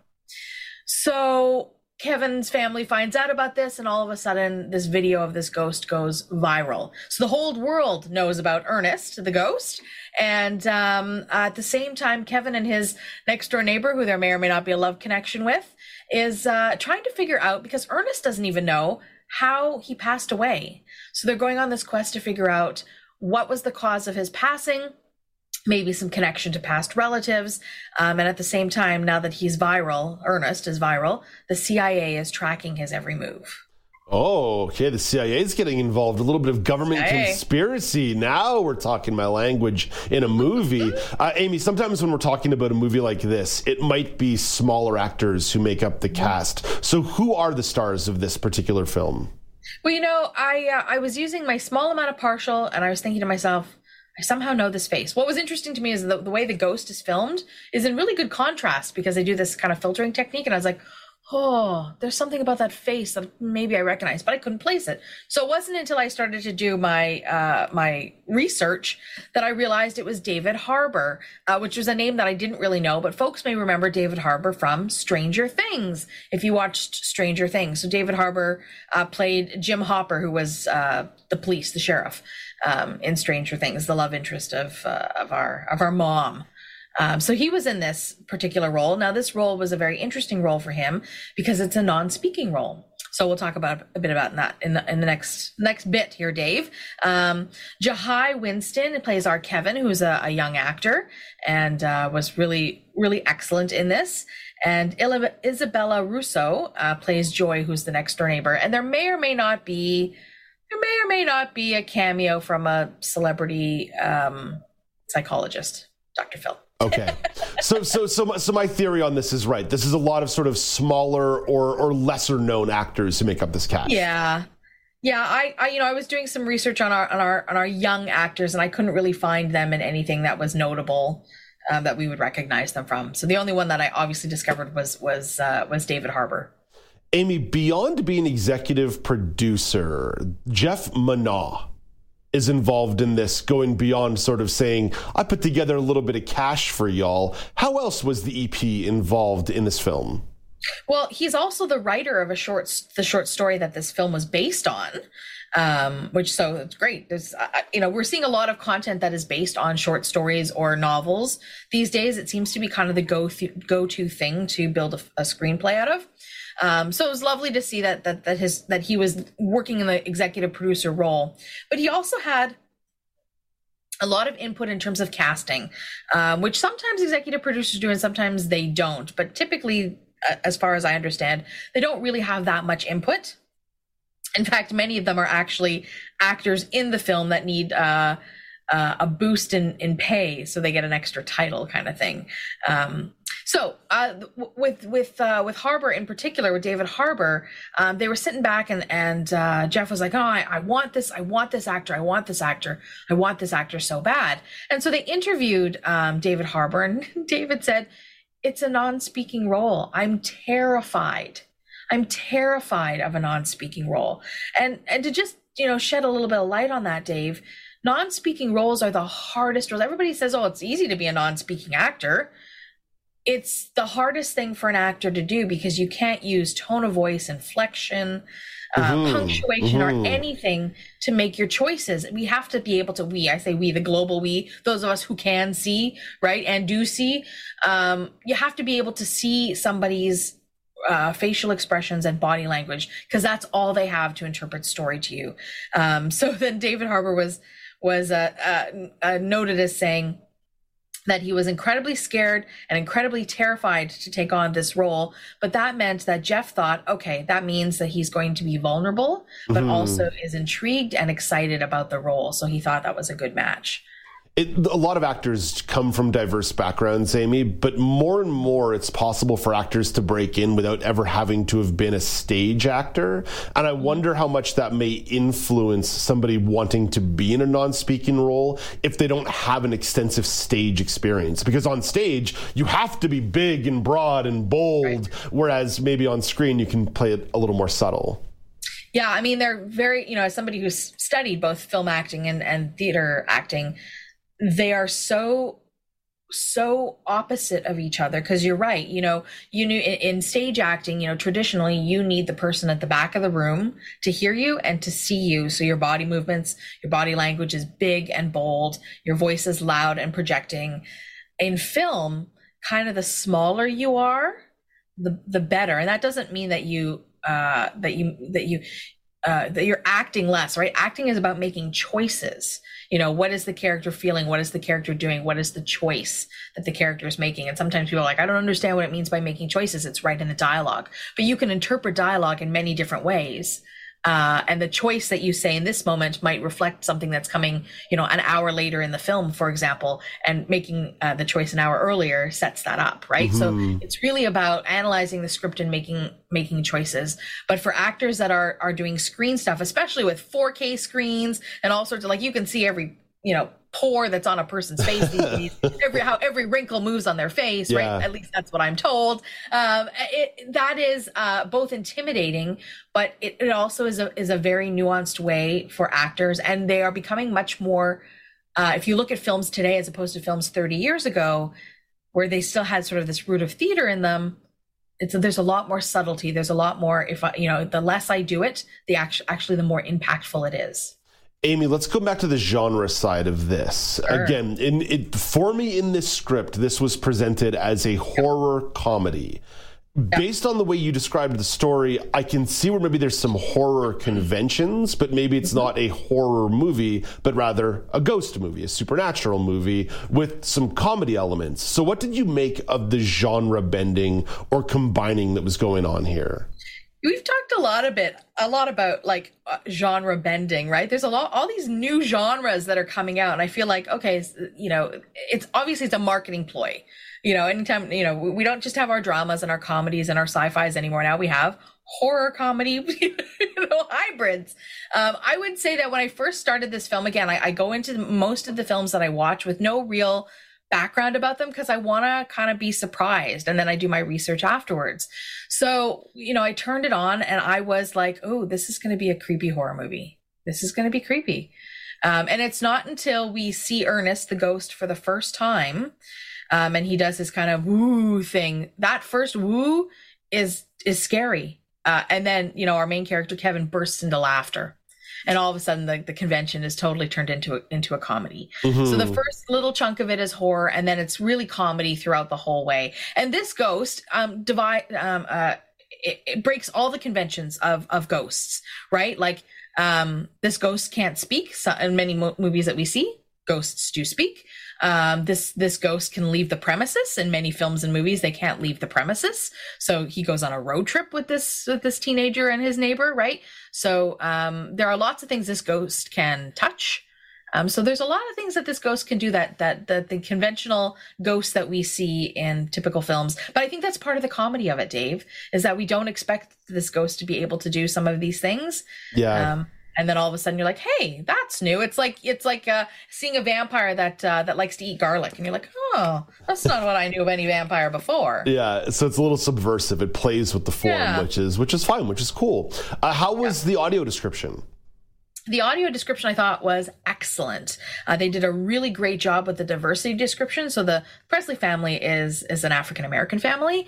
So Kevin's family finds out about this, and all of a sudden, this video of this ghost goes viral. So the whole world knows about Ernest, the ghost. And at the same time, Kevin and his next-door neighbor, who there may or may not be a love connection with, is trying to figure out, because Ernest doesn't even know how he passed away. So they're going on this quest to figure out what was the cause of his passing, maybe some connection to past relatives. And at the same time, now that he's viral, Ernest is viral, the CIA is tracking his every move. Oh, okay. The CIA is getting involved. A little bit of government conspiracy. Now we're talking my language in a movie. Amy, sometimes when we're talking about a movie like this, it might be smaller actors who make up the cast. So who are the stars of this particular film? Well, you know, I was using my small amount of partial, and I was thinking to myself, I somehow know this face. What was interesting to me is the way the ghost is filmed is in really good contrast because they do this kind of filtering technique. And I was like, oh, there's something about that face that maybe I recognize, but I couldn't place it. So it wasn't until I started to do my my research that I realized it was David Harbour, which was a name that I didn't really know, but folks may remember David Harbour from Stranger Things, if you watched Stranger Things. So David Harbour played Jim Hopper, who was the police, the sheriff in Stranger Things, the love interest of our mom. So he was in this particular role. Now, this role was a very interesting role for him because it's a non-speaking role. So we'll talk about a bit about that in the next bit here, Dave. Jahai Winston plays our Kevin, who's a young actor and was really, really excellent in this. And Isabella Russo plays Joy, who's the next door neighbor. And there may or may not be a cameo from a celebrity psychologist, Dr. Phil. Okay. So my theory on this is right. This is a lot of sort of smaller or lesser known actors who make up this cast. Yeah. Yeah, I was doing some research on our young actors, and I couldn't really find them in anything that was notable that we would recognize them from. So the only one that I obviously discovered was David Harbour. Amy, beyond being executive producer, Jeff Manaugh is involved in this, going beyond sort of saying, I put together a little bit of cash for y'all. How else was the EP involved in this film? Well, he's also the writer of the short story that this film was based on, which so it's great. There's, we're seeing a lot of content that is based on short stories or novels these days. It seems to be kind of the go-to thing to build a screenplay out of. So it was lovely to see that he was working in the executive producer role, but he also had a lot of input in terms of casting, which sometimes executive producers do and sometimes they don't. But typically, as far as I understand, they don't really have that much input In fact, many of them are actually actors in the film that need a boost in pay, so they get an extra title, kind of thing. So with Harbour in particular, with David Harbour, they were sitting back and Jeff was like, "Oh, I want this actor so bad." And so they interviewed David Harbour, and David said, "It's a non-speaking role. I'm terrified of a non-speaking role." And to just, shed a little bit of light on that, Dave, non-speaking roles are the hardest roles. Everybody says, "Oh, it's easy to be a non-speaking actor." It's the hardest thing for an actor to do because you can't use tone of voice, inflection, punctuation, or anything to make your choices. We have to be able to, the global we, those of us who can see, right, and do see, you have to be able to see somebody's facial expressions and body language, because that's all they have to interpret story to you. So then David Harbour was noted as saying that he was incredibly scared and incredibly terrified to take on this role. But that meant that Jeff thought, okay, that means that he's going to be vulnerable, but also is intrigued and excited about the role. So he thought that was a good match. A lot of actors come from diverse backgrounds, Amy, but more and more it's possible for actors to break in without ever having to have been a stage actor. And I wonder how much that may influence somebody wanting to be in a non-speaking role if they don't have an extensive stage experience. Because on stage, you have to be big and broad and bold, Whereas maybe on screen you can play it a little more subtle. Yeah, I mean, they're very, as somebody who's studied both film acting and theater acting, they are so opposite of each other, because you're right. In stage acting, traditionally you need the person at the back of the room to hear you and to see you. So your body movements, your body language is big and bold. Your voice is loud and projecting. In film, kind of the smaller you are, the better. And that doesn't mean that that you're acting less, right? Acting is about making choices. What is the character feeling? What is the character doing? What is the choice that the character is making? And sometimes people are like, I don't understand what it means by making choices. It's right in the dialogue. But you can interpret dialogue in many different ways. And the choice that you say in this moment might reflect something that's coming, an hour later in the film, for example, and making the choice an hour earlier sets that up, right? So it's really about analyzing the script and making choices. But for actors that are doing screen stuff, especially with 4K screens and all sorts of, you can see every, pore that's on a person's face these days, how every wrinkle moves on their face, right? At least that's what I'm told. That is both intimidating, but it also is a very nuanced way for actors, and they are becoming much more. If you look at films today as opposed to films 30 years ago, where they still had sort of this root of theater in them, there's a lot more subtlety. There's a lot more. If the less I do it, actually the more impactful it is. Amy, let's go back to the genre side of this. Sure. Again, for me in this script, this was presented as a horror comedy. Yeah. Based on the way you described the story, I can see where maybe there's some horror conventions, but maybe it's not a horror movie, but rather a ghost movie, a supernatural movie with some comedy elements. So what did you make of the genre bending or combining that was going on here? We've talked a lot about genre bending, right? There's all these new genres that are coming out. And I feel like, okay, it's obviously it's a marketing ploy, anytime, we don't just have our dramas and our comedies and our sci-fis anymore. Now we have horror comedy, hybrids. I would say that when I first started this film, again, I go into most of the films that I watch with no real background about them because I want to kind of be surprised, and then I do my research afterwards. So, I turned it on and I was like, oh, this is going to be a creepy horror movie. This is going to be creepy. And it's not until we see Ernest the ghost for the first time, and he does this kind of woo thing. That first woo is scary. And then, our main character, Kevin, bursts into laughter. And all of a sudden, the convention is totally turned into a comedy. So the first little chunk of it is horror, and then it's really comedy throughout the whole way. And this ghost it breaks all the conventions of ghosts, right? This ghost can't speak. So in many movies that we see, ghosts do speak. This ghost can leave the premises. In many films and movies, they can't leave the premises. So he goes on a road trip with this teenager and his neighbor, right? So there are lots of things this ghost can touch. So there's a lot of things that this ghost can do that the conventional ghosts that we see in typical films. But I think that's part of the comedy of it, Dave, is that we don't expect this ghost to be able to do some of these things. Yeah. And then all of a sudden you're like, hey, that's new. It's like seeing a vampire that likes to eat garlic. And you're like, oh, that's not what I knew of any vampire before. Yeah. So it's a little subversive. It plays with the form, yeah. which is fine, which is cool. How was the audio description? The audio description, I thought, was excellent. They did a really great job with the diversity description. So the Presley family is an African-American family.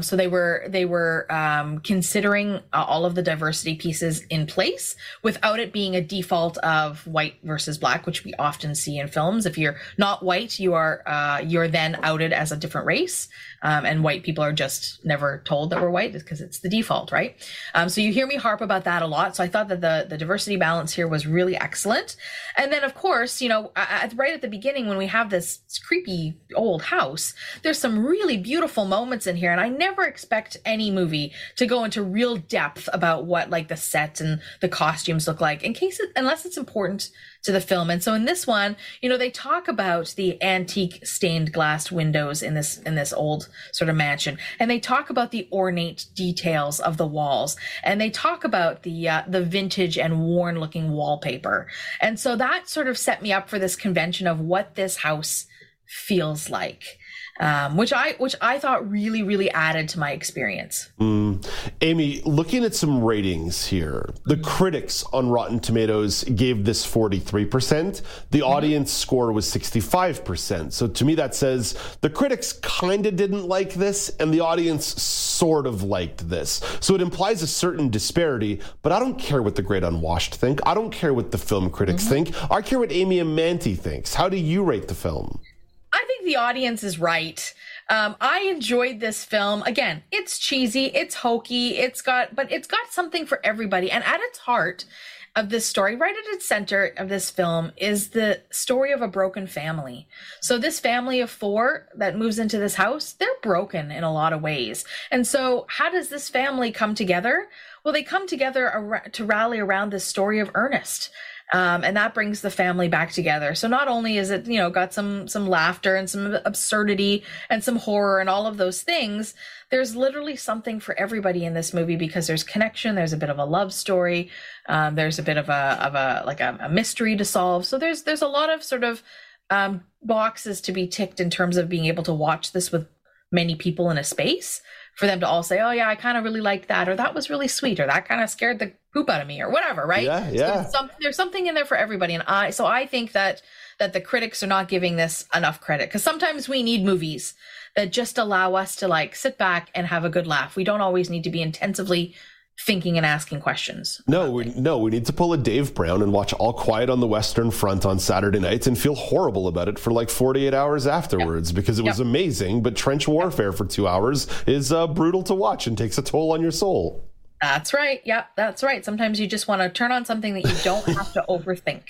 So they were considering all of the diversity pieces in place without it being a default of white versus black, which we often see in films. If you're not white, you're then outed as a different race. And white people are just never told that we're white because it's the default, right? So you hear me harp about that a lot. So I thought that the diversity balance here was really excellent. And then, of course, you know, right at the beginning when we have this creepy old house, there's some really beautiful moments in here. And I never expect any movie to go into real depth about what like the set and the costumes look like unless it's important to the film. And so in this one, you know, they talk about the antique stained glass windows in this old sort of mansion, and they talk about the ornate details of the walls, and they talk about the vintage and worn looking wallpaper. And so that sort of set me up for this convention of what this house feels like, which I thought really, really added to my experience. Amy, looking at some ratings here, the critics on Rotten Tomatoes gave this 43%. The audience score was 65%. So to me, that says the critics kind of didn't like this and the audience sort of liked this. So it implies a certain disparity, but I don't care what the great unwashed think. I don't care what the film critics think. I care what Amy Amanti thinks. How do you rate the film? I think the audience is right. I enjoyed this film. Again, it's cheesy, it's hokey, but it's got something for everybody. And at its heart of this story, right at its center of this film, is the story of a broken family. So this family of four that moves into this house, they're broken in a lot of ways. And so how does this family come together? Well, they come together to rally around this story of Ernest. And that brings the family back together. So not only is it, you know, got some laughter and some absurdity and some horror and all of those things, there's literally something for everybody in this movie because there's connection, there's a bit of a love story, there's a bit of a mystery to solve. So there's a lot of sort of boxes to be ticked in terms of being able to watch this with many people in a space for them to all say, oh yeah, I kind of really liked that, or that was really sweet, or that kind of scared the poop out of me, or whatever, right? Yeah, yeah. So there's something in there for everybody. And I think that the critics are not giving this enough credit, because sometimes we need movies that just allow us to like sit back and have a good laugh. We don't always need to be intensively thinking and asking questions. No, we need to pull a Dave Brown and watch All Quiet on the Western Front on Saturday nights and feel horrible about it for like 48 hours afterwards, because it was amazing, but trench warfare for 2 hours is brutal to watch and takes a toll on your soul. That's right. Yeah, that's right. Sometimes you just want to turn on something that you don't have to overthink.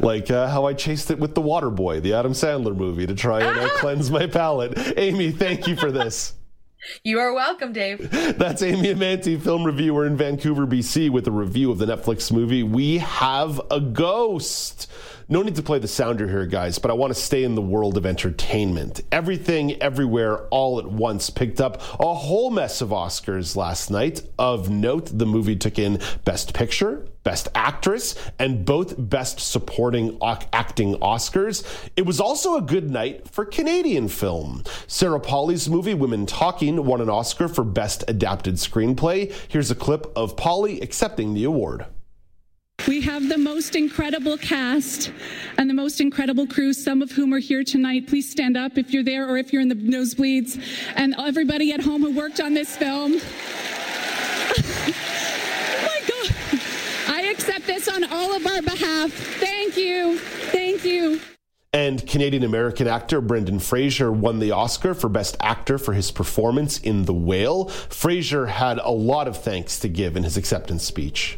Like how I chased it with The Waterboy, the Adam Sandler movie, to try and cleanse my palate. Amy, thank you for this. You are welcome, Dave. That's Amy Amanti, film reviewer in Vancouver, BC, with a review of the Netflix movie We Have a Ghost. No need to play the sounder here, guys, but I want to stay in the world of entertainment. Everything, Everywhere, All at Once picked up a whole mess of Oscars last night. Of note, the movie took in Best Picture, Best Actress, and both Best Supporting Acting Oscars. It was also a good night for Canadian film. Sarah Polley's movie Women Talking won an Oscar for Best Adapted Screenplay. Here's a clip of Polley accepting the award. We have the most incredible cast and the most incredible crew, some of whom are here tonight. Please stand up if you're there or if you're in the nosebleeds. And everybody at home who worked on this film. Oh my God. I accept this on all of our behalf. Thank you. Thank you. And Canadian-American actor Brendan Fraser won the Oscar for Best Actor for his performance in The Whale. Fraser had a lot of thanks to give in his acceptance speech.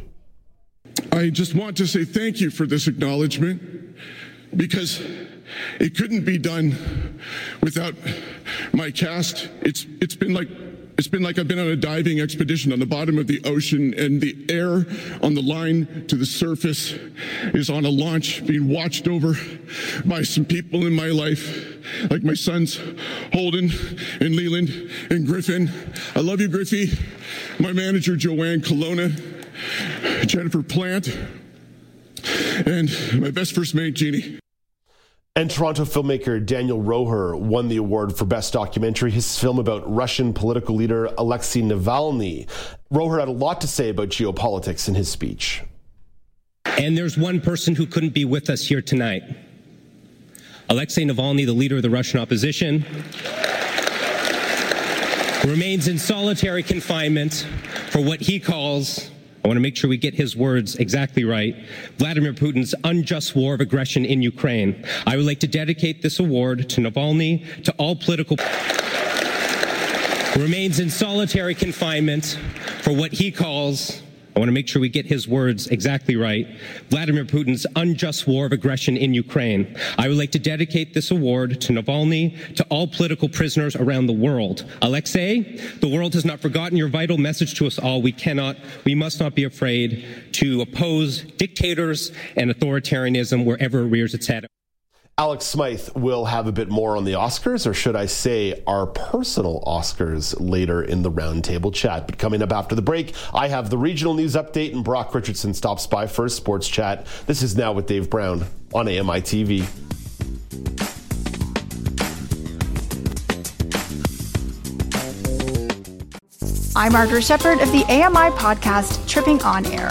I just want to say thank you for this acknowledgement. because it couldn't be done without my cast. It's been like I've been on a diving expedition on the bottom of the ocean, and the air on the line to the surface is on a launch being watched over by some people in my life, like my sons, Holden and Leland and Griffin. I love you, Griffey. My manager, Joanne Colonna, Jennifer Plant, and my best first mate, Jeannie. And Toronto filmmaker Daniel Roher won the award for Best Documentary, his film about Russian political leader Alexei Navalny. Roher had a lot to say about geopolitics in his speech. And there's one person who couldn't be with us here tonight. Alexei Navalny, the leader of the Russian opposition, remains in solitary confinement for what he calls, I want to make sure we get his words exactly right, Vladimir Putin's unjust war of aggression in Ukraine. I would like to dedicate this award to Navalny, to all political... remains in solitary confinement for what he calls, I want to make sure we get his words exactly right, Vladimir Putin's unjust war of aggression in Ukraine. I would like to dedicate this award to Navalny, to all political prisoners around the world. Alexei, the world has not forgotten your vital message to us all. We must not be afraid to oppose dictators and authoritarianism wherever it rears its head. Alex Smythe will have a bit more on the Oscars, or should I say our personal Oscars, later in the roundtable chat. But coming up after the break, I have the regional news update, and Brock Richardson stops by for a sports chat. This is Now with Dave Brown on AMI TV. I'm Margaret Shepherd of the AMI podcast, Tripping On Air.